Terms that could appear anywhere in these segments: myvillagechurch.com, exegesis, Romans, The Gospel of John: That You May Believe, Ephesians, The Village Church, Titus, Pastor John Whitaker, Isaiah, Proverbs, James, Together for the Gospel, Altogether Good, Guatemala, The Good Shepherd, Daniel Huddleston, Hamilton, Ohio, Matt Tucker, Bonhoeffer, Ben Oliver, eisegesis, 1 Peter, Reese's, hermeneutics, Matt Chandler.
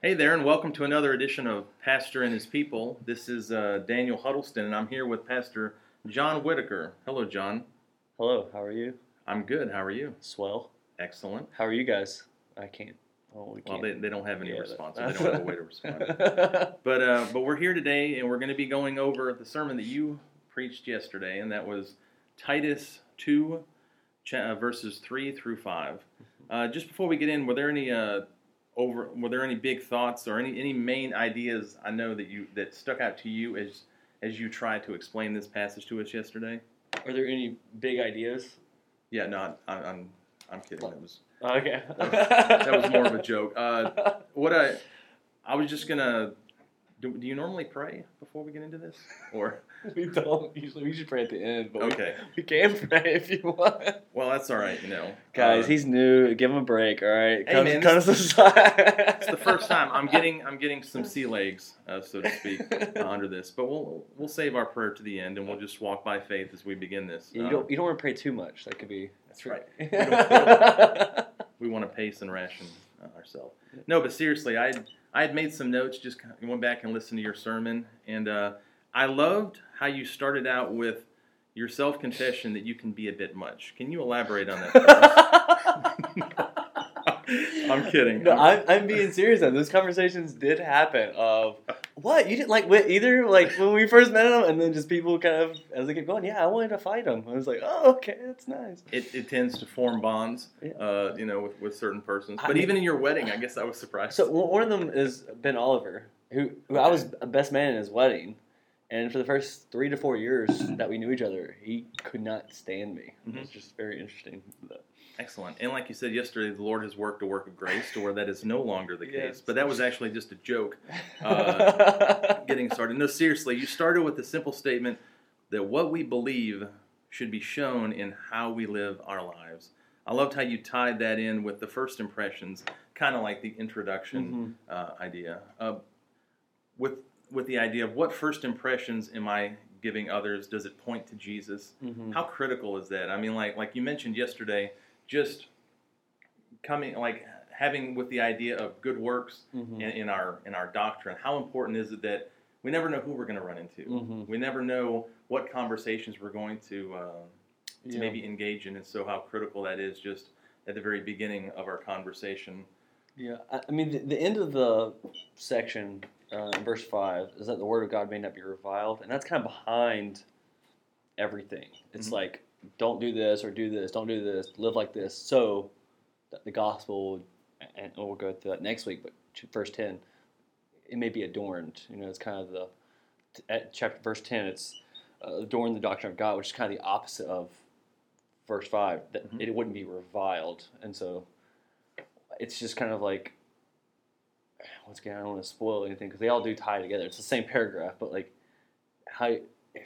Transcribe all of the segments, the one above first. Hey there, and welcome to another edition of Pastor and His People. This is Daniel Huddleston, and I'm here with Pastor John Whitaker. Hello, John. Hello, how are you? I'm good, how are you? Swell. Excellent. How are you guys? Well, they don't have any response, so they don't have a way to respond. But we're here today, and we're going to be going over the sermon that you preached yesterday, and that was Titus 2, verses 3 through 5. Just before we get in, were there any big thoughts or any main ideas I know that stuck out to you as you tried to explain this passage to us yesterday? Are there any big ideas? Yeah, no, I'm kidding. That was more of a joke. Do you normally pray before we get into this? Or we don't usually. We should pray at the end, but okay. We can pray if you want. Well, that's all right, you know. Guys, he's new. Give him a break, all right? Hey, come to the side. It's the first time I'm getting some sea legs, so to speak, under this. But we'll save our prayer to the end, and we'll just walk by faith as we begin this. Yeah, you don't want to pray too much. That could be. That's right. We want to pace and ration ourselves. No, but seriously, I had made some notes, just went back and listened to your sermon, and I loved how you started out with your self-confession that you can be a bit much. Can you elaborate on that? I'm kidding. No, I'm being serious. Those conversations did happen of, what, you didn't like Whit either? Like, when we first met him, and then just people kind of, as they kept going, yeah, I wanted to fight him. I was like, oh, okay, that's nice. It tends to form bonds, with certain persons. But even in your wedding, I guess I was surprised. So, one of them is Ben Oliver, who I was a best man in his wedding. And for the first 3 to 4 years that we knew each other, he could not stand me. Mm-hmm. It's just very interesting. Excellent. And like you said yesterday, the Lord has worked a work of grace to where that is no longer the case. But that was actually just a joke getting started. No, seriously, you started with the simple statement that what we believe should be shown in how we live our lives. I loved how you tied that in with the first impressions, kind of like the introduction idea. With the idea of what first impressions am I giving others? Does it point to Jesus? Mm-hmm. How critical is that? I mean, like you mentioned yesterday, just coming, like having with the idea of good works in our doctrine, how important is it that we never know who we're going to run into? Mm-hmm. We never know what conversations we're going to maybe engage in, and so how critical that is just at the very beginning of our conversation. Yeah, I mean, the end of the section, in verse 5, is that the word of God may not be reviled, and that's kind of behind everything. It's like, don't do this, or do this, don't do this, live like this. So the gospel, and we'll go through that next week, but verse 10, it may be adorned. You know, it's kind of verse 10, it's adorn the doctrine of God, which is kind of the opposite of verse 5, that it wouldn't be reviled. And so it's just kind of like, once again, I don't want to spoil anything because they all do tie together. It's the same paragraph, but like how,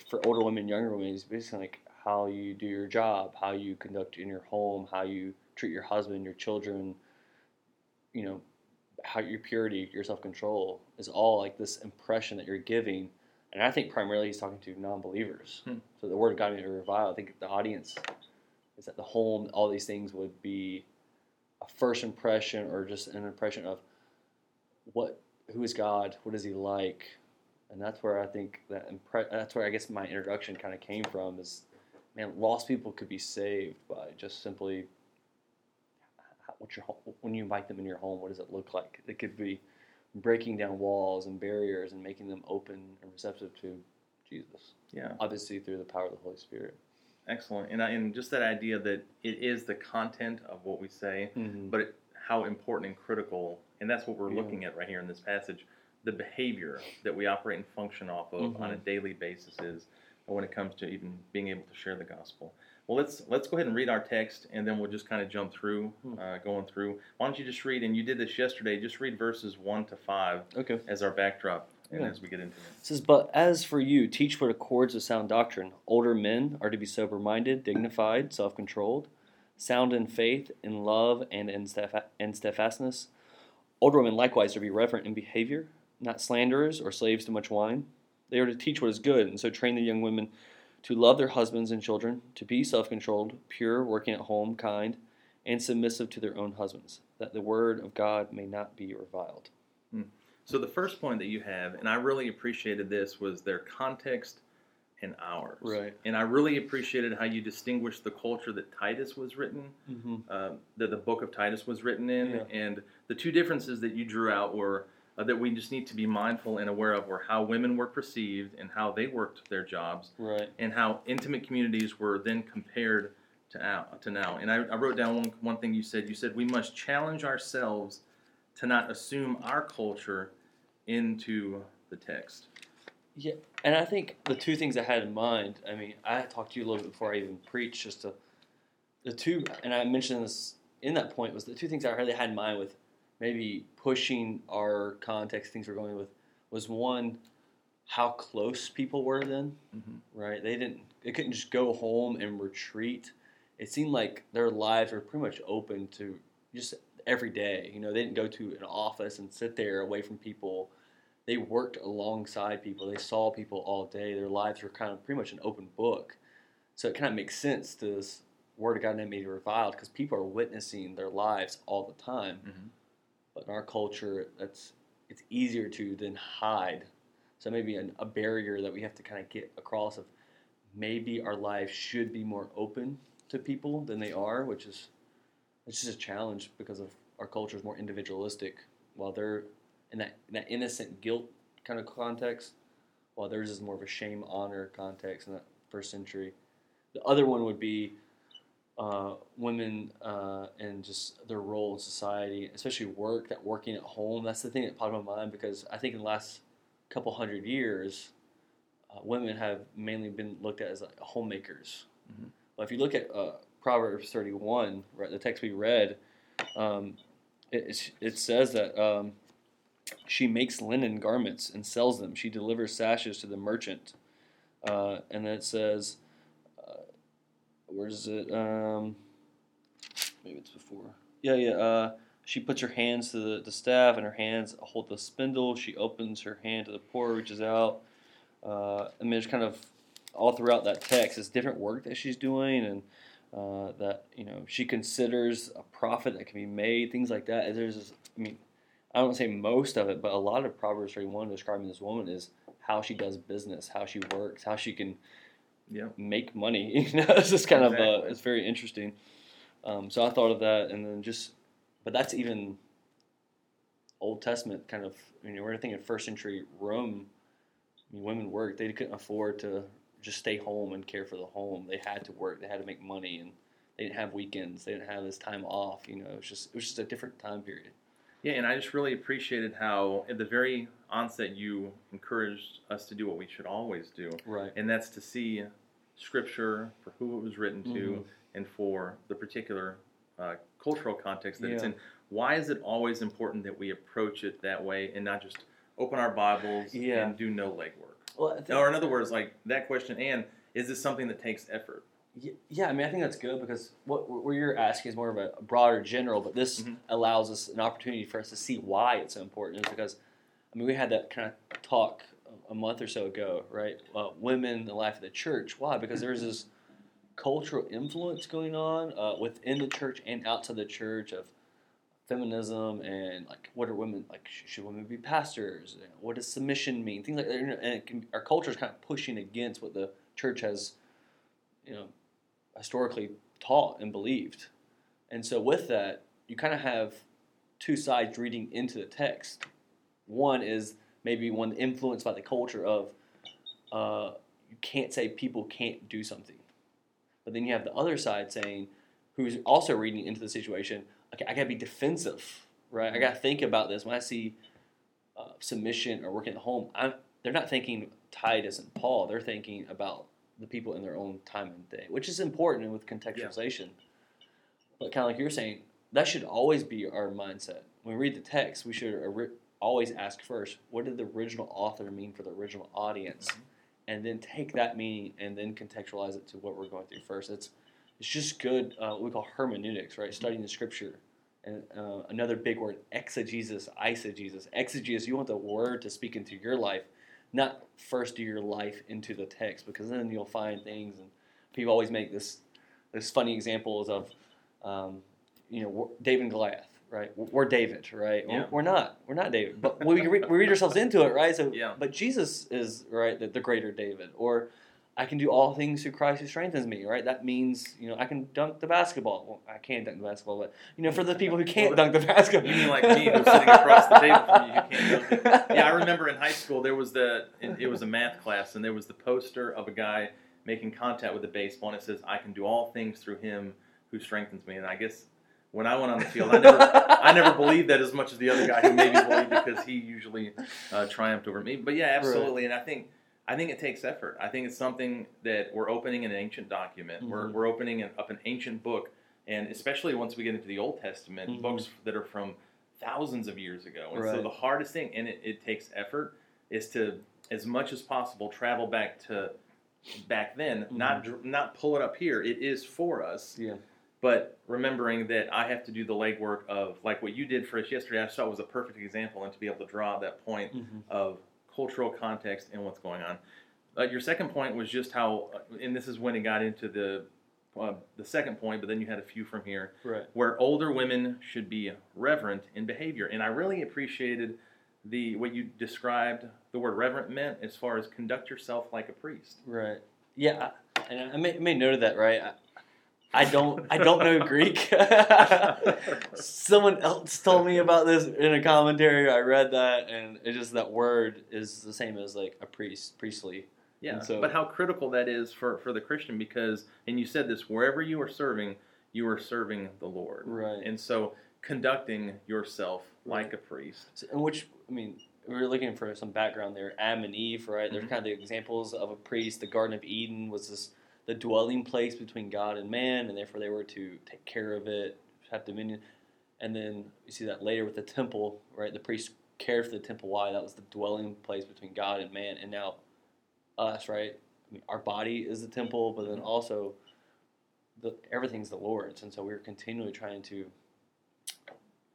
for older women, younger women, it's basically like, how you do your job, how you conduct in your home, how you treat your husband, your children, you know, how your purity, your self-control is all like this impression that you're giving. And I think primarily he's talking to non-believers. So the word of God may be reviled. I think the audience is at the home. All these things would be a first impression or just an impression of who is God, what is he like? And that's where I think that's where I guess my introduction kind of came from is, man, lost people could be saved by just simply when you invite them in your home, what does it look like? It could be breaking down walls and barriers and making them open and receptive to Jesus. Yeah, obviously through the power of the Holy Spirit. Excellent, and just that idea that it is the content of what we say, but how important and critical, and that's what we're looking at right here in this passage. The behavior that we operate and function off of on a daily basis is. When it comes to even being able to share the gospel. Well, let's go ahead and read our text, and then we'll just kind of jump through, going through. Why don't you just read, and you did this yesterday, just read verses 1 to 5 as our backdrop and as we get into it. It says, but as for you, teach what accords with sound doctrine. Older men are to be sober-minded, dignified, self-controlled, sound in faith, in love, and in steadfastness. Older women likewise are to be reverent in behavior, not slanderers or slaves to much wine. They are to teach what is good, and so train the young women to love their husbands and children, to be self-controlled, pure, working at home, kind, and submissive to their own husbands, that the word of God may not be reviled. So the first point that you have, and I really appreciated this, was their context and ours. Right. And I really appreciated how you distinguished the culture that Titus was written, that the book of Titus was written in. Yeah. And the two differences that you drew out were that we just need to be mindful and aware of were how women were perceived and how they worked their jobs. Right. And how intimate communities were then compared to now. And I wrote down one thing you said. You said we must challenge ourselves to not assume our culture into the text. Yeah, and I think the two things I had in mind, I mean, I talked to you a little bit before I even preached, just to, the two, and I mentioned this in that point, was the two things I really had in mind with maybe pushing our context, things we're going with, was one, how close people were then, right? They couldn't just go home and retreat. It seemed like their lives were pretty much open to just every day. You know, they didn't go to an office and sit there away from people. They worked alongside people. They saw people all day. Their lives were kind of pretty much an open book. So it kind of makes sense to this word of God that may be reviled because people are witnessing their lives all the time. But in our culture, it's easier to then hide. So maybe a barrier that we have to kind of get across of maybe our lives should be more open to people than they are, which is it's just a challenge because of our culture is more individualistic while they're in that innocent guilt kind of context, while theirs is more of a shame, honor context in that first century. The other one would be women and just their role in society, especially work, that working at home. That's the thing that popped in my mind because I think in the last couple hundred years, women have mainly been looked at as like homemakers. Well, if you look at Proverbs 31, right, the text we read, it says that she makes linen garments and sells them. She delivers sashes to the merchant. And then it says, where is it? Maybe it's before. She puts her hands to the staff, and her hands hold the spindle. She opens her hand to the poor, reaches out. I mean, it's kind of all throughout that text. It's different work that she's doing, and that, you know, she considers a profit that can be made, things like that. There's this, I mean, I don't say most of it, but a lot of Proverbs 31 describing this woman is how she does business, how she works, how she can make money. You know, it's just kind of it's very interesting. So I thought of that, and then but that's even Old Testament kind of. I mean, we're thinking first century Rome. I mean, women worked; they couldn't afford to just stay home and care for the home. They had to work. They had to make money, and they didn't have weekends. They didn't have this time off. You know, it was just a different time period. Yeah, and I just really appreciated how at the very onset you encouraged us to do what we should always do. Right. And that's to see Scripture for who it was written to and for the particular cultural context that it's in. Why is it always important that we approach it that way and not just open our Bibles and do no legwork? Well, or in other words, like that question, and is this something that takes effort? Yeah, I mean, I think that's good because what you're asking is more of a broader general, but this allows us an opportunity for us to see why it's so important. It's because, I mean, we had that kind of talk a month or so ago, right? Women, the life of the church. Why? Because there's this cultural influence going on within the church and outside the church of feminism and, like, what are women, like, should women be pastors? What does submission mean? Things like that. And our culture is kind of pushing against what the church has, you know, historically taught and believed. And so with that, you kind of have two sides reading into the text. One is maybe one influenced by the culture of you can't say people can't do something. But then you have the other side saying, who's also reading into the situation, okay, I got to be defensive, right? I got to think about this. When I see submission or working at home, they're not thinking Titus and Paul. They're thinking about the people in their own time and day, which is important with contextualization. But kind of like you're saying, that should always be our mindset. When we read the text, we should always ask first, what did the original author mean for the original audience? And then take that meaning and then contextualize it to what we're going through first. It's just good, what we call hermeneutics, right? Studying the scripture. And another big word, exegesis, eisegesis. Exegesis, you want the word to speak into your life, not first do your life into the text, because then you'll find things. And people always make this funny examples of, David and Goliath, right? We're David, right? Yeah. We're not David, but we read ourselves into it, right? So, yeah. But Jesus is, right, the greater David. Or I can do all things through Christ who strengthens me, right? That means, I can dunk the basketball. Well, I can dunk the basketball, but, for the people who can't dunk the basketball. You mean like me, who's sitting across the table from you, who can't dunk it. Yeah, I remember in high school, it was a math class, and there was the poster of a guy making contact with a baseball, and it says, I can do all things through him who strengthens me. And I guess when I went on the field, I never believed that as much as the other guy who maybe believed, because he usually triumphed over me. But yeah, absolutely, right. And I think it takes effort. I think it's something that we're opening an ancient document. Mm-hmm. We're opening up an ancient book, and especially once we get into the Old Testament, mm-hmm. books that are from thousands of years ago. And right. So the hardest thing, and it takes effort, is to, as much as possible, travel back to back then, mm-hmm. not pull it up here. It is for us. Yeah. But remembering that I have to do the legwork of, like what you did for us yesterday, I saw was a perfect example, and to be able to draw that point mm-hmm. of cultural context and what's going on. Your second point was just how, and this is when it got into the second point, but then you had a few from here, right, where older women should be reverent in behavior. And I really appreciated what you described the word reverent meant as far as conduct yourself like a priest. Right. Yeah, and I made note of that, right? I don't know Greek. Someone else told me about this in a commentary. I read that, and it's just that word is the same as like a priest, priestly. Yeah, so, but how critical that is for the Christian, because, and you said this, wherever you are serving the Lord. Right. And so conducting yourself right. like a priest. So, we were looking for some background there. Adam and Eve, right? They're mm-hmm. kind of the examples of a priest. The Garden of Eden was the dwelling place between God and man, and therefore they were to take care of it, have dominion. And then you see that later with the temple, right? The priest cared for the temple. Why? That was the dwelling place between God and man. And now us, right? Our body is the temple, but then also everything's the Lord's. And so we're continually trying to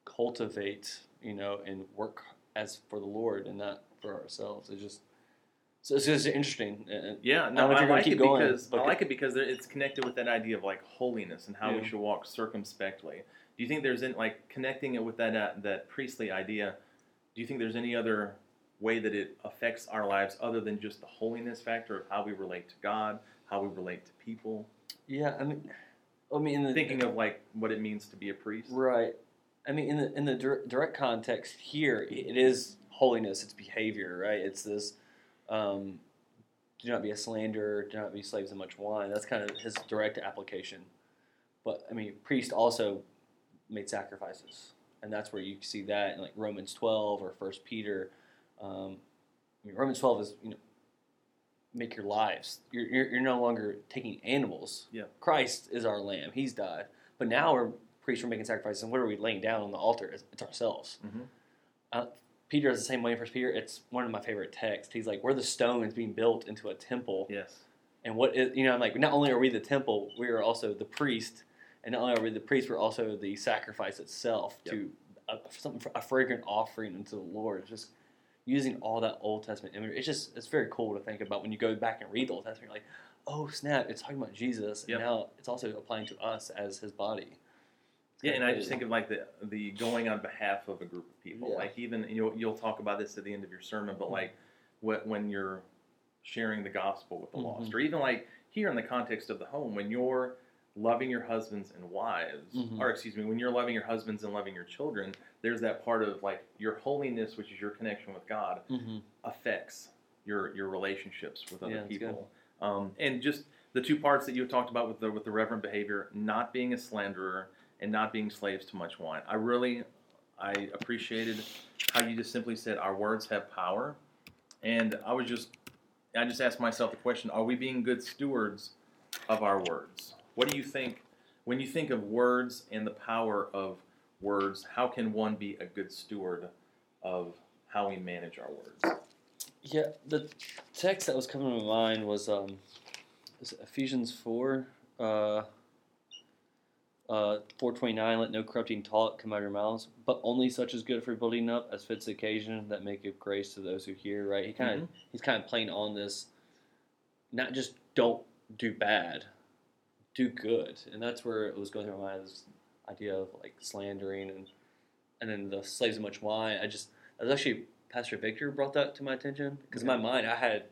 cultivate, and work as for the Lord and not for ourselves. So it's just interesting. Yeah, no, I like it because it's connected with that idea of like holiness and how yeah. we should walk circumspectly. Do you think there's like connecting it with that priestly idea? Do you think there's any other way that it affects our lives other than just the holiness factor of how we relate to God, how we relate to people? Yeah, thinking of like what it means to be a priest, right? I mean, in the direct context here, it is holiness. It's behavior, right? It's this. Do not be a slanderer, do not be slaves of much wine. That's kind of his direct application. But, priest also made sacrifices. And that's where you see that in like Romans 12 or 1 Peter. Romans 12 is, make your lives. You're no longer taking animals. Yeah. Christ is our lamb. He's died. But now we're priests, we're making sacrifices. And what are we laying down on the altar? It's ourselves. Mm-hmm. Peter is the same way in 1 Peter. It's one of my favorite texts. He's like, we're the stones being built into a temple. Yes. And what is, I'm like, not only are we the temple, we are also the priest. And not only are we the priest, we're also the sacrifice itself yep. to a fragrant offering unto the Lord. It's just using all that Old Testament imagery. It's very cool to think about when you go back and read the Old Testament. You're like, oh, snap, it's talking about Jesus. Yep. And now it's also applying to us as his body. Yeah, and I just think of like the going on behalf of a group of people. Yeah. Like even you'll talk about this at the end of your sermon, but like when you're sharing the gospel with the mm-hmm. lost, or even like here in the context of the home, when you're loving your husbands and wives, mm-hmm. or excuse me, when you're loving your husbands and loving your children, there's that part of like your holiness, which is your connection with God, mm-hmm. affects your relationships with other people, and just the two parts that you talked about with the reverent behavior, not being a slanderer. And not being slaves to much wine. I appreciated how you just simply said our words have power. And I just asked myself the question, are we being good stewards of our words? What do you think, when you think of words and the power of words, how can one be a good steward of how we manage our words? Yeah, the text that was coming to mind was Ephesians 4. 4:29, let no corrupting talk come out of your mouths, but only such as good for building up as fits the occasion, that may give grace to those who hear, right? He's kind of playing on this, not just don't do bad, do good. And that's where it was going through my mind, this idea of like slandering and and then the slaves of much wine. I was actually, Pastor Victor brought that to my attention, because in my mind I had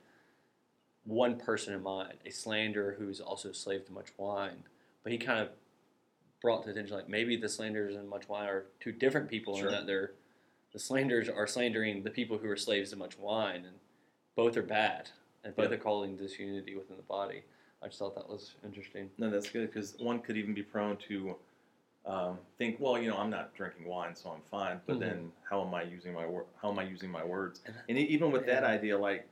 one person in mind, a slanderer who's also a slave to much wine, but he kind of brought to attention, like, maybe the slanderers and much wine are two different people, sure, in that they're, the slanderers are slandering the people who are slaves to much wine, and both are bad, and both are causing disunity within the body. I just thought that was interesting. No, that's good, because one could even be prone to think, well, you know, I'm not drinking wine, so I'm fine. But then, how am I using my words? And even with that idea, like,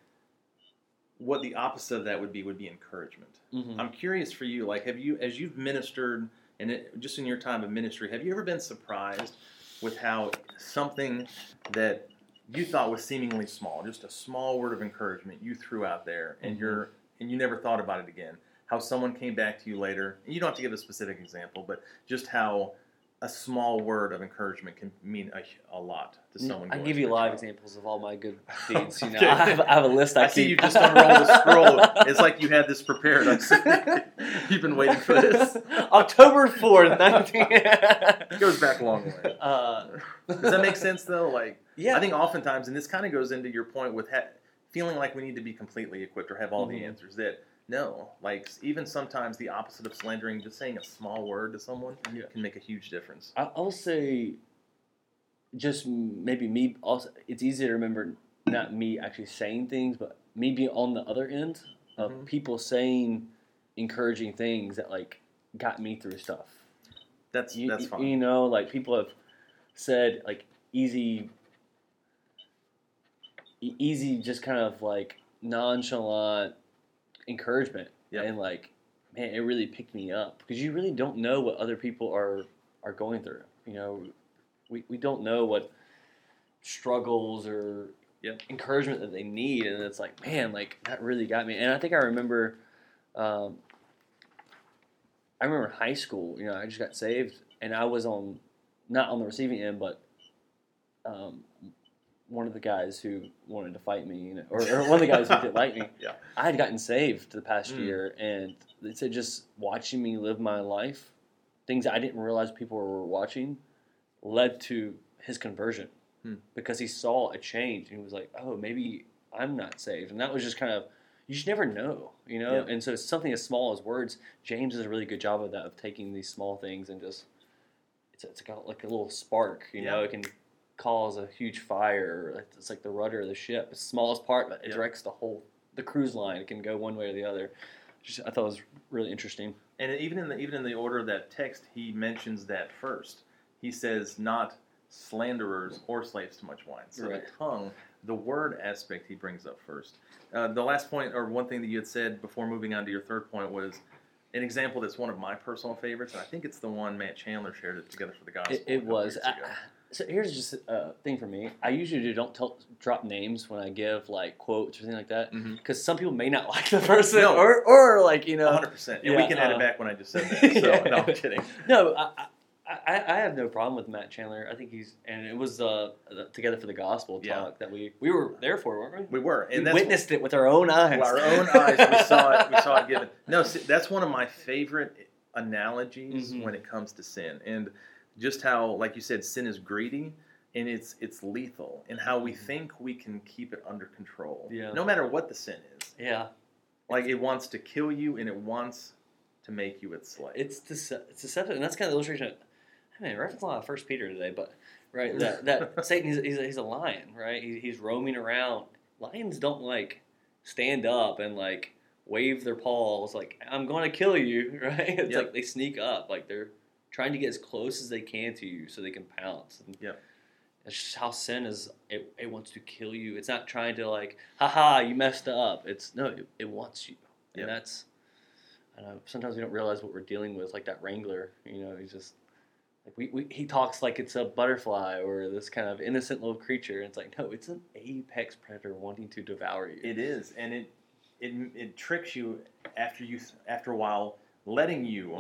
what the opposite of that would be encouragement. Mm-hmm. I'm curious for you, like, have you, as you've ministered, and just in your time of ministry, have you ever been surprised with how something that you thought was seemingly small, just a small word of encouragement you threw out there, and you never thought about it again, how someone came back to you later, and you don't have to give a specific example, but just how a small word of encouragement can mean a lot to someone. I give you live examples of all my good deeds. You know, okay. I have a list I keep. See you just unroll the scroll. It's like you had this prepared. You've been waiting for this. October 4th, 19... It goes back a long way. Does that make sense, though? Like, yeah. I think oftentimes, and this kind of goes into your point with feeling like we need to be completely equipped or have all the answers, that... No, like, even sometimes the opposite of slandering, just saying a small word to someone can make a huge difference. I'll say, just maybe me, also, it's easy to remember not me actually saying things, but me being on the other end of people saying encouraging things that, like, got me through stuff. That's fine. You know, like, people have said, like, easy just kind of, like, nonchalant encouragement, and, like, man, it really picked me up, because you really don't know what other people are going through. You know, we don't know what struggles or encouragement that they need, and it's like, man, like, that really got me. And I think I remember, high school. You know, I just got saved, and I was not on the receiving end, but one of the guys who wanted to fight me, you know, or one of the guys who didn't like me, I had gotten saved the past year, and it said, just watching me live my life, things I didn't realize people were watching, led to his conversion, because he saw a change, and he was like, oh, maybe I'm not saved. And that was just kind of, you just never know, you know? Yeah. And so it's something as small as words. James does a really good job of that, of taking these small things and just, it's got like a little spark, you know, it can cause a huge fire. It's like the rudder of the ship. It's the smallest part, but it directs the cruise line. It can go one way or the other. I thought it was really interesting. And even in the order of that text, he mentions that first. He says, not slanderers or slaves to much wine. So the tongue, the word aspect, he brings up first. The last point, or one thing that you had said before moving on to your third point, was an example that's one of my personal favorites, and I think it's the one Matt Chandler shared at Together for the Gospel. It was. So here's just a thing for me. I usually drop names when I give, like, quotes or something like that, because some people may not like the person, or like, you know, 100%. And we can add it back when I just said that. So no, I'm kidding. No, I have no problem with Matt Chandler. I think and it was the Together for the Gospel talk that we were there for, weren't we? We were, and we witnessed it with our own eyes. With our own eyes, we saw it given. No, see, that's one of my favorite analogies when it comes to sin, and just how, like you said, sin is greedy, and it's lethal, and how we think we can keep it under control, no matter what the sin is. Yeah, like, it wants to kill you, and it wants to make you its slave. It's deceptive, and that's kind of the illustration of, I mean, reference a lot of 1 Peter today, but that Satan, he's a lion, right? He's roaming around. Lions don't, like, stand up and, like, wave their paws, like, I'm going to kill you, right? It's like they sneak up, like they're trying to get as close as they can to you so they can pounce. Yeah, that's just how sin is. It wants to kill you. It's not trying to, like, ha, you messed up. It wants you. And that's, I don't know, sometimes we don't realize what we're dealing with. Like that wrangler, you know, he's just like, he talks like it's a butterfly or this kind of innocent little creature. And it's like, no, it's an apex predator wanting to devour you. It is, and it tricks you after a while, letting you.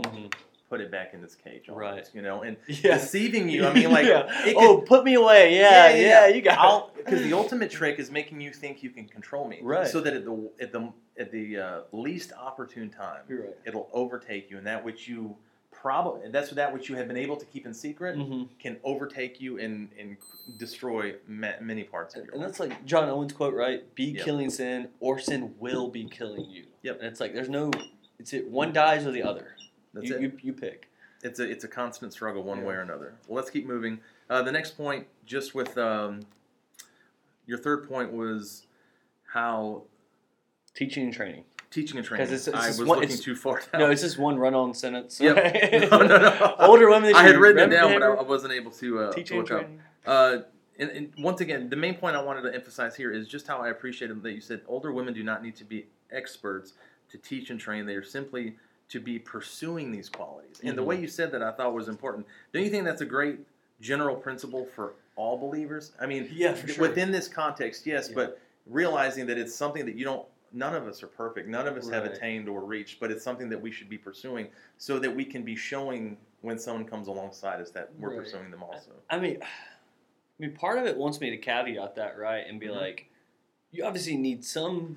Put it back in this cage, almost, right? You know, and deceiving you. I mean, like, it could, put me away. Yeah, you got it. Because the ultimate trick is making you think you can control me, right? So that at the least opportune time, it'll overtake you, and that which you problem, and that's that which you have been able to keep in secret mm-hmm. can overtake you and destroy many parts of your life. And that's like John Owen's quote, right? Be yep. killing sin, or sin will be killing you. Yep. And it's like there's no, it's it one dies or the other. That's you, it. You pick. It's a constant struggle one yeah. way or another. Well, let's keep moving. The next point, just with your third point was how teaching and training. Teaching and training. I was looking too far down. No, it's just one run-on sentence. Yep. No. Older women. I had written it down, but I wasn't able to look up. And once again, the main point I wanted to emphasize here is just how I appreciated that you said older women do not need to be experts to teach and train. They are simply to be pursuing these qualities. And mm-hmm. the way you said that I thought was important. Don't you think that's a great general principle for all believers? I mean, yeah, for sure. Within this context, yes, yeah. but realizing that it's something that you don't. None of us are perfect. None of us right. have attained or reached, but it's something that we should be pursuing so that we can be showing when someone comes alongside us that we're right. pursuing them also. I mean, part of it wants me to caveat that, right, and be mm-hmm. like, you obviously need some,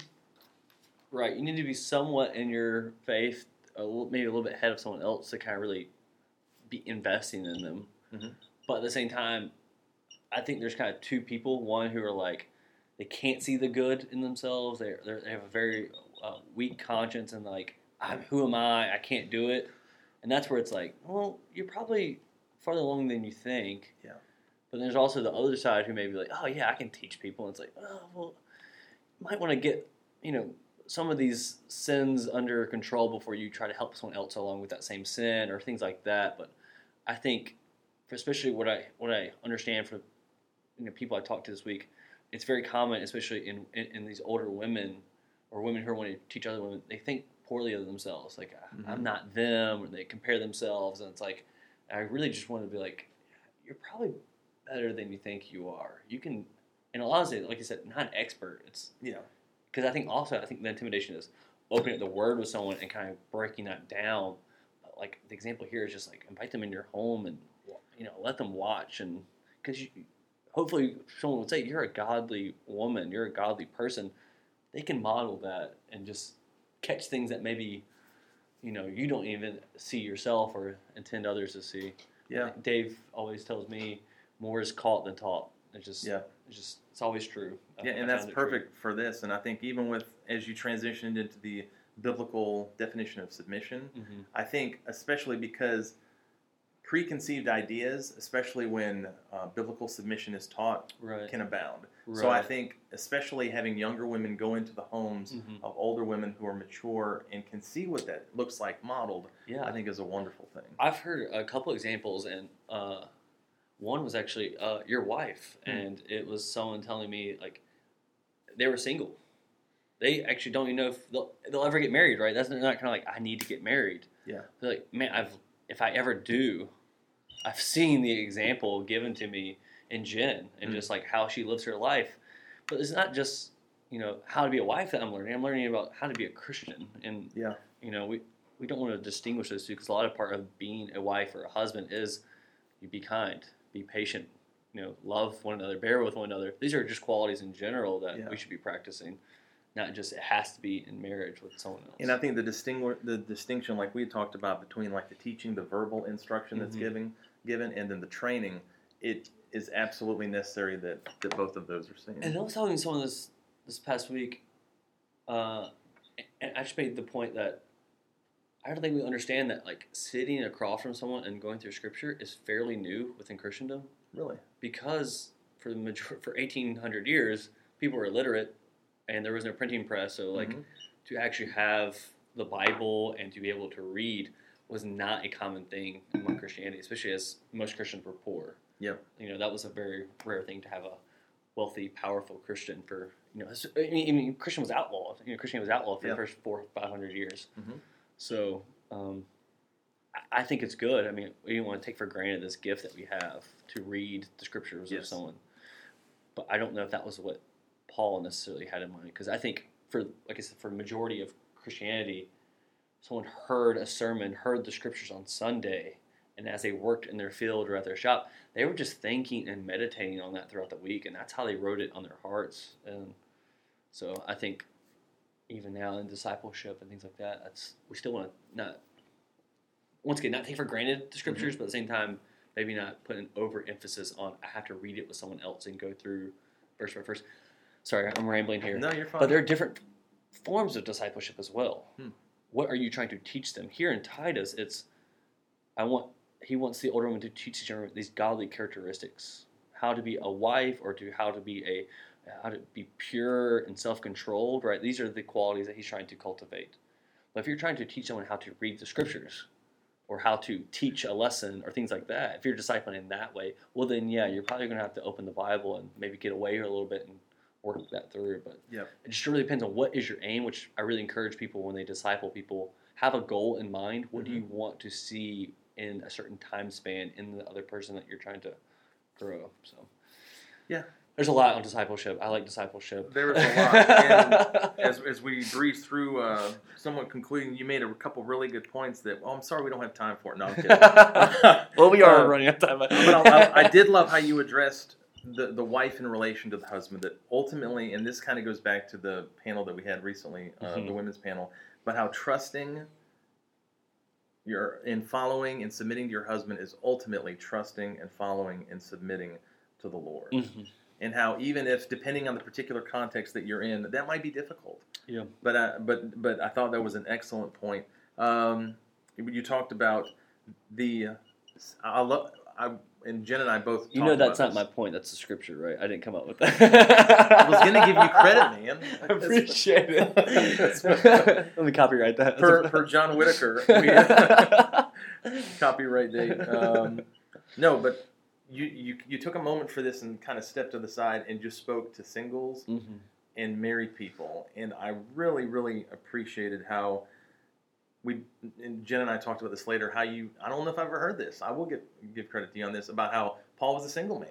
right, you need to be somewhat in your faith, maybe a little bit ahead of someone else to kind of really be investing in them. Mm-hmm. But at the same time, I think there's kind of two people, one who are like, they can't see the good in themselves. They have a very weak conscience and like, who am I? I can't do it. And that's where it's like, well, you're probably farther along than you think. Yeah. But there's also the other side who may be like, oh yeah, I can teach people. And it's like, oh well, you might want to get some of these sins under control before you try to help someone else along with that same sin or things like that. But I think, especially what I understand from people I talked to this week. It's very common, especially in these older women or women who are wanting to teach other women, they think poorly of themselves. Like, mm-hmm. I'm not them, or they compare themselves. And it's like, I really just want to be like, you're probably better than you think you are. You can, and a lot of it, like you said, not an expert. It's, because I think the intimidation is opening up the word with someone and kind of breaking that down. Like, the example here is just like, invite them in your home and, let them watch. And, because you, hopefully, someone would say, you're a godly woman, you're a godly person. They can model that and just catch things that maybe, you don't even see yourself or intend others to see. Yeah. Dave always tells me, more is caught than taught. It's always true. And that's perfect for this. And I think even with, as you transitioned into the biblical definition of submission, mm-hmm. I think especially because preconceived ideas, especially when biblical submission is taught, right. can abound. Right. So I think especially having younger women go into the homes mm-hmm. of older women who are mature and can see what that looks like modeled, I think is a wonderful thing. I've heard a couple examples, and one was actually your wife, mm-hmm. and it was someone telling me, like, they were single. They actually don't even know if they'll ever get married, right? They're not kind of like, I need to get married. Yeah. They're like, man, if I ever do, I've seen the example given to me in Jen and just like how she lives her life. But it's not just, how to be a wife that I'm learning. I'm learning about how to be a Christian. And, we don't want to distinguish those two because a lot of part of being a wife or a husband is you be kind, be patient, love one another, bear with one another. These are just qualities in general that we should be practicing. Not just it has to be in marriage with someone else. And I think the distinction, like we talked about, between like the teaching, the verbal instruction that's mm-hmm. given, and then the training, it is absolutely necessary that both of those are seen. And I was talking to someone this past week, and I just made the point that I don't think we understand that like sitting across from someone and going through Scripture is fairly new within Christendom. Really? Because for 1,800 years, people were illiterate. And there was no printing press, so like mm-hmm. to actually have the Bible and to be able to read was not a common thing among Christianity, especially as most Christians were poor. Yeah, that was a very rare thing to have a wealthy, powerful Christian. For Christian was outlawed. Christianity was outlawed for the first 400 or 500 years. Mm-hmm. So I think it's good. I mean, we don't want to take for granted this gift that we have to read the Scriptures of someone. But I don't know if that was what Paul necessarily had in mind, because I think for majority of Christianity, someone heard a sermon, heard the Scriptures on Sunday, and as they worked in their field or at their shop, they were just thinking and meditating on that throughout the week, and that's how they wrote it on their hearts. And so I think even now in discipleship and things like that, we still want to not once again, not take for granted the scriptures, but at the same time, maybe not put an overemphasis on, I have to read it with someone else and go through verse by verse. Sorry, I'm rambling here. No, you're fine. But there are different forms of discipleship as well. What are you trying to teach them? Here in Titus, he wants the older woman to teach the younger these godly characteristics, how to be a wife, or how to be pure and self-controlled, right? These are the qualities that he's trying to cultivate. But if you're trying to teach someone how to read the scriptures, or how to teach a lesson, or things like that, if you're discipling in that way, well then, yeah, you're probably going to have to open the Bible and maybe get away here a little bit and work that through. But it just really depends on what is your aim, which I really encourage people when they disciple people, have a goal in mind. What do you want to see in a certain time span in the other person that you're trying to grow? So, yeah. There's a lot on discipleship. I like discipleship. There was a lot. And as we breeze through, someone concluding, you made a couple really good points that, well, I'm sorry we don't have time for it. No, I'm kidding. Well, we are running out of time. But I did love how you addressed the wife in relation to the husband, that ultimately, and this kind of goes back to the panel that we had recently, the women's panel, but how trusting in following and submitting to your husband is ultimately trusting and following and submitting to the Lord. And how even if, depending on the particular context that you're in, that might be difficult. Yeah. But I thought that was an excellent point. You talked about and Jen and I both. You know that's not my point. That's the scripture, right? I didn't come up with that. I was going to give you credit, man. I appreciate it. Let me copyright that. Per John Whitaker. Copyright date. No, but. You took a moment for this and kind of stepped to the side and just spoke to singles and married people. And I really, really appreciated how Jen and I talked about this later, how I don't know if I've ever heard this. I will give credit to you on this, about how Paul was a single man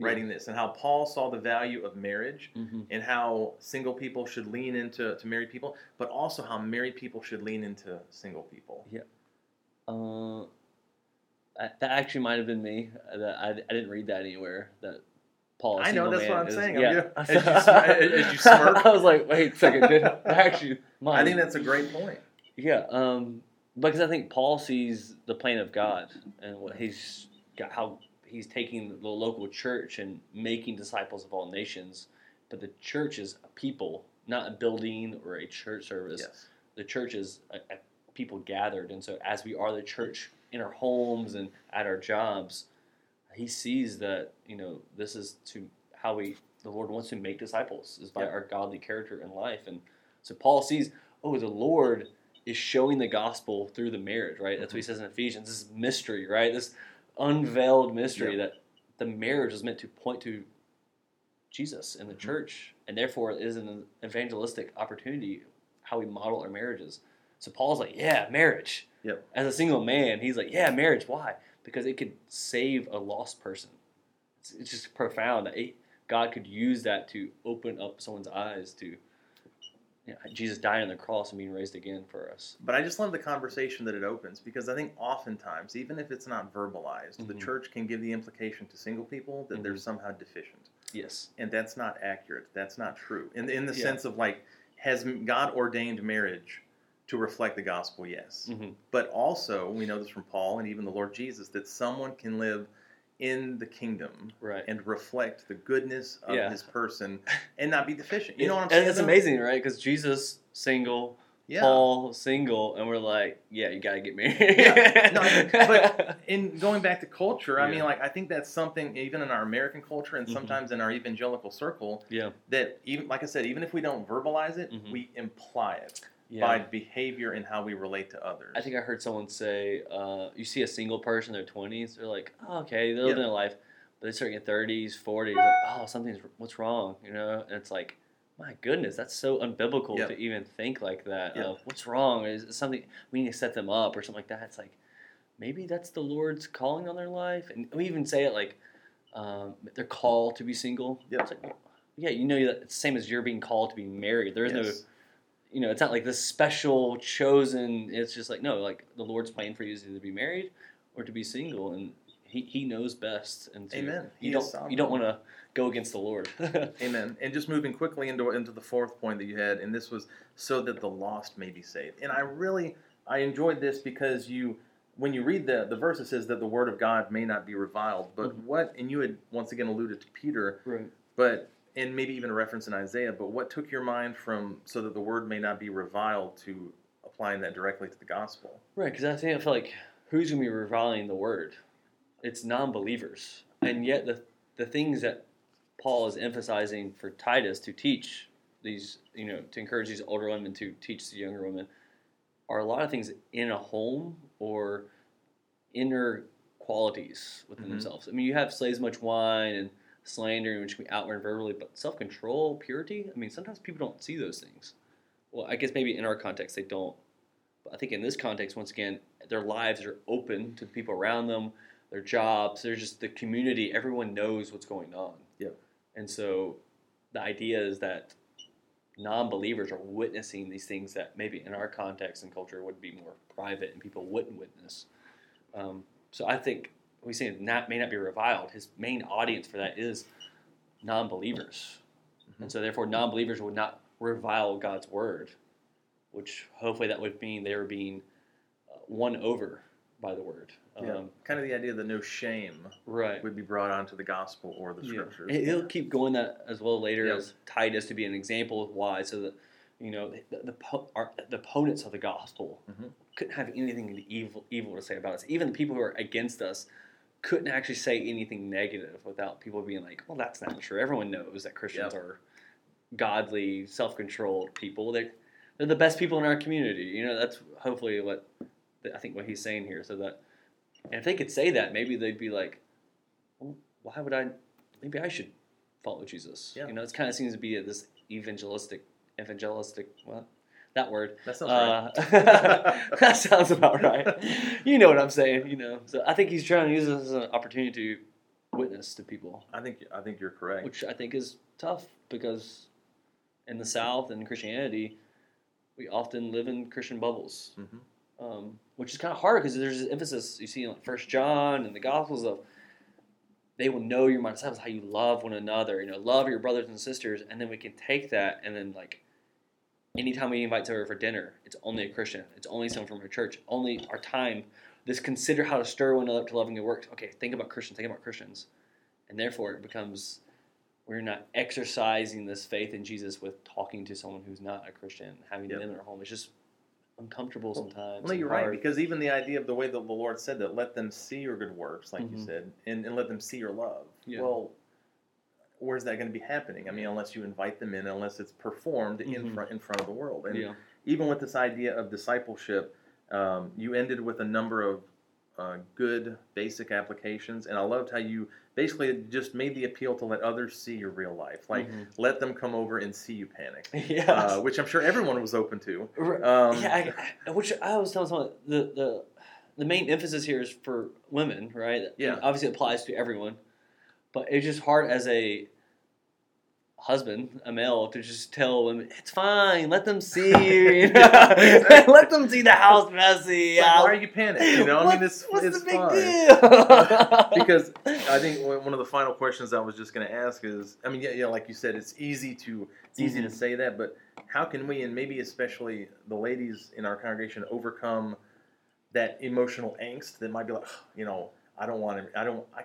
writing this, and how Paul saw the value of marriage and how single people should lean into married people, but also how married people should lean into single people. Yeah. That actually might have been me. I didn't read that anywhere. That Paul. I know that's what I'm saying. Yeah. As you smirk, I was like, wait a second. I think that's a great point. Yeah, because I think Paul sees the plan of God and what he's got, how he's taking the local church and making disciples of all nations. But the church is a people, not a building or a church service. Yes. The church is a people gathered, and so as we are the church in our homes and at our jobs, he sees that, this is to how the Lord wants to make disciples, is by our godly character and life. And so Paul sees, the Lord is showing the gospel through the marriage, right? That's what he says in Ephesians. This is mystery, right? This unveiled mystery that the marriage is meant to point to Jesus and the church, and therefore it is an evangelistic opportunity, how we model our marriages. So Paul's like, yeah, marriage. Yep. As a single man, he's like, yeah, marriage. Why? Because it could save a lost person. It's just profound that God could use that to open up someone's eyes to Jesus dying on the cross and being raised again for us. But I just love the conversation that it opens, because I think oftentimes, even if it's not verbalized, the church can give the implication to single people that they're somehow deficient. Yes. And that's not accurate. That's not true. In the sense of, has God ordained marriage to reflect the gospel? Yes. But also, we know this from Paul and even the Lord Jesus, that someone can live in the kingdom and reflect the goodness of his person and not be deficient. You know what I'm saying? And it's amazing, right? Because Jesus, single, Paul, single, and we're like, you got to get married. But in going back to culture, I mean, I think that's something, even in our American culture and sometimes in our evangelical circle, that even, like I said, even if we don't verbalize it, we imply it. Yeah. By behavior and how we relate to others. I think I heard someone say, you see a single person in their 20s, they're like, oh, okay, they're living their life. But they start in their 30s, 40s, like, oh, what's wrong? And it's like, my goodness, that's so unbiblical to even think like that. Yep. What's wrong? Is something we need to set them up or something like that? It's like, maybe that's the Lord's calling on their life. And we even say it like, they're called to be single. Yep. It's like, it's the same as you're being called to be married. There is no... it's not like this special chosen. It's just like, no, like the Lord's plan for you is either to be married or to be single, and He knows best. And so amen. You don't want to go against the Lord. Amen. And just moving quickly into the fourth point that you had, and this was so that the lost may be saved. And I enjoyed this because you when you read the verse, it says that the word of God may not be reviled. But mm-hmm. what, and you had once again alluded to Peter, right. but and maybe even a reference in Isaiah, but what took your mind from so that the word may not be reviled to applying that directly to the gospel? Right, because Isaiah felt like, who's going to be reviling the word? It's non-believers. And yet the things that Paul is emphasizing for Titus to teach these, you know, to encourage these older women to teach the younger women are a lot of things in a home or inner qualities within mm-hmm. themselves. I mean, you have slaves much wine and slander, which can be outward and verbally, but self-control, purity, I mean, sometimes people don't see those things. Well, I guess maybe in our context they don't. But I think in this context, once again, their lives are open to the people around them, their jobs, there's just the community. Everyone knows what's going on. Yeah. And so the idea is that non-believers are witnessing these things that maybe in our context and culture would be more private and people wouldn't witness. So I think we say that may not be reviled. His main audience for that is non-believers. Mm-hmm. And so therefore non-believers would not revile God's word, which hopefully that would mean they were being won over by the word. Kind of the idea that no shame right. would be brought onto the gospel or the scriptures. Yeah. He'll keep going that as well later yeah. as Titus to be an example of why, so that you know the opponents of the gospel mm-hmm. couldn't have anything evil to say about us. Even the people who are against us couldn't actually say anything negative without people being like, "Well, that's not true." Everyone knows that Christians yeah. are godly, self-controlled people. They're the best people in our community. You know, that's hopefully what I think what he's saying here. So that. And if they could say that, maybe they'd be like, well, why would I, maybe I should follow Jesus. Yeah. You know, it kind of seems to be this evangelistic, what? That word. That sounds right. That sounds about right. You know what I'm saying, you know. So I think he's trying to use this as an opportunity to witness to people. I think you're correct. Which I think is tough because in the South and Christianity, we often live in Christian bubbles. Mm-hmm. Which is kind of hard because there's this emphasis you see in like 1 John and the Gospels of they will know your mind. That's how you love one another. You know, love your brothers and sisters, and then we can take that and then like anytime we invite someone for dinner, it's only a Christian. It's only someone from our church. Only our time. Just consider how to stir one another up to loving good works. Okay, think about Christians. Think about Christians, and therefore it becomes we're not exercising this faith in Jesus with talking to someone who's not a Christian, having yep. them in our home. It's just uncomfortable sometimes. Well, no, you're right, because even the idea of the way that the Lord said that, let them see your good works, like mm-hmm. you said, and let them see your love. Yeah. Well, where's that going to be happening? I mean, unless you invite them in, unless it's performed mm-hmm. in front of the world. And yeah. even with this idea of discipleship, you ended with a number of good basic applications, and I loved how you basically just made the appeal to let others see your real life, like mm-hmm. let them come over and see you panic, yes. Which I'm sure everyone was open to. Which I was telling someone the main emphasis here is for women, right? Yeah, and obviously it applies to everyone, but it's just hard as a husband, a male, to just tell women it's fine. Let them see you. You know? Let them see the house messy. Like, why are you panicking? You know, I mean, it's the big fine. Deal? Because I think one of the final questions I was just going to ask is, I mean, yeah, like you said, it's easy to say that, but how can we, and maybe especially the ladies in our congregation, overcome that emotional angst that might be like, you know, I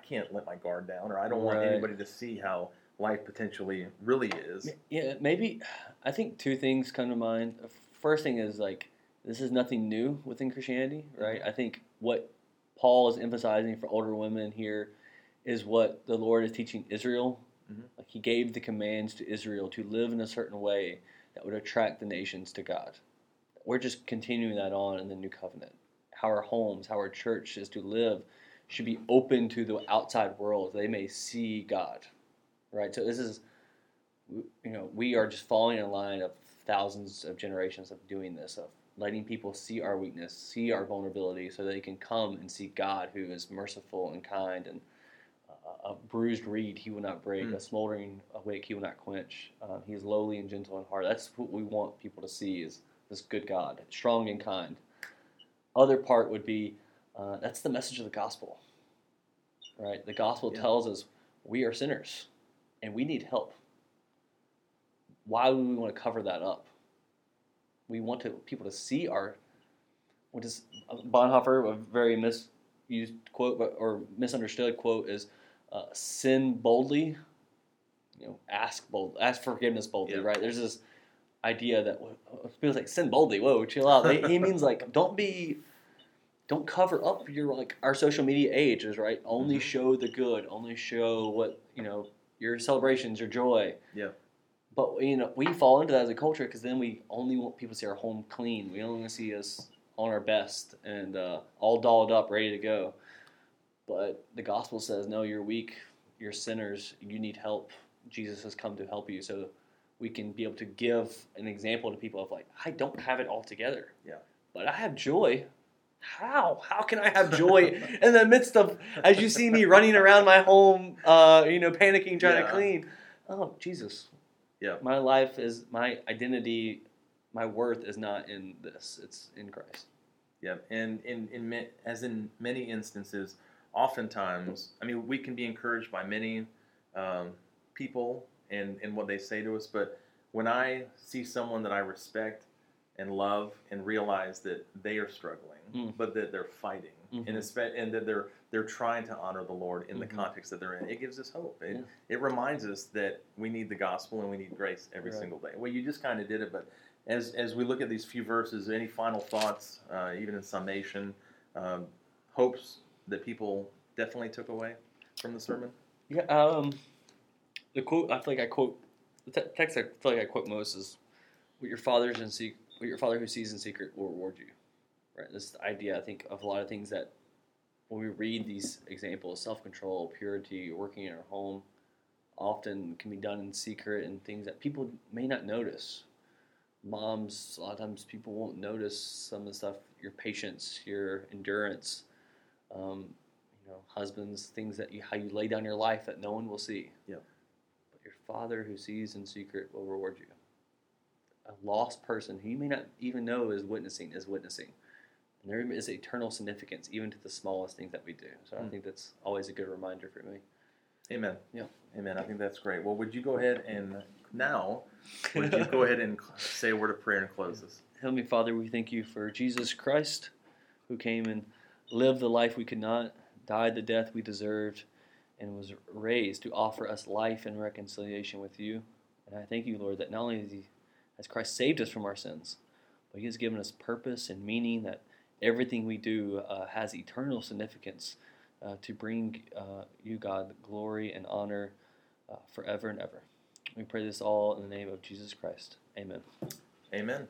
can't let my guard down, or I don't want anybody to see how life potentially really is. Yeah, maybe I think two things come to mind. First thing is like this is nothing new within Christianity, right? Mm-hmm. I think what Paul is emphasizing for older women here is what the Lord is teaching Israel. Mm-hmm. Like he gave the commands to Israel to live in a certain way that would attract the nations to God. We're just continuing that on in the new covenant. How our homes, how our church is to live should be open to the outside world. They may see God. Right, so this is, you know, we are just following a line of thousands of generations of doing this, of letting people see our weakness, see our vulnerability, so they can come and see God, who is merciful and kind, and a bruised reed He will not break, a smoldering wick He will not quench. He is lowly and gentle in heart. That's what we want people to see: is this good God, strong and kind. Other part would be that's the message of the gospel. Right, the gospel tells us we are sinners. And we need help. Why would we want to cover that up? We want people to see our what is Bonhoeffer, a very misused quote or misunderstood quote is, sin boldly, ask forgiveness boldly, yeah. Right? There's this idea that people like sin boldly. Whoa, chill out. He means like don't cover up your like our social media ages, right? Only mm-hmm. show the good. Only show what your celebrations, your joy. Yeah. But we fall into that as a culture because then we only want people to see our home clean. We only want to see us on our best and all dolled up, ready to go. But the gospel says, no, you're weak, you're sinners, you need help. Jesus has come to help you, so we can be able to give an example to people of like, I don't have it all together, yeah, but I have joy. How can I have joy in the midst of, as you see me running around my home, panicking, trying to clean? Oh, Jesus. Yeah. My life is, my identity, my worth is not in this. It's in Christ. Yeah. And as in many instances, oftentimes, we can be encouraged by many people and what they say to us. But when I see someone that I respect and love and realize that they are struggling, but that they're fighting, mm-hmm. and that they're trying to honor the Lord in mm-hmm. the context that they're in, it gives us hope. It reminds us that we need the gospel and we need grace every single day. Well, you just kind of did it, but as we look at these few verses, any final thoughts, even in summation, hopes that people definitely took away from the sermon? Yeah, the quote I feel like I quote most is, "What your Father who sees in secret will reward you." Right, this idea, I think, of a lot of things that when we read these examples, self-control, purity, working in our home, often can be done in secret and things that people may not notice. Moms, a lot of times people won't notice some of the stuff, your patience, your endurance, husbands, things that how you lay down your life that no one will see. Yeah. But your Father who sees in secret will reward you. A lost person who you may not even know is witnessing. And there is eternal significance, even to the smallest things that we do. So I think that's always a good reminder for me. Amen. Yeah. Amen. I think that's great. Well, would you go ahead and say a word of prayer and close this? Heavenly Father, we thank you for Jesus Christ, who came and lived the life we could not, died the death we deserved, and was raised to offer us life and reconciliation with you. And I thank you, Lord, that not only has Christ saved us from our sins, but he has given us purpose and meaning that everything we do has eternal significance to bring you, God, glory and honor forever and ever. We pray this all in the name of Jesus Christ. Amen. Amen.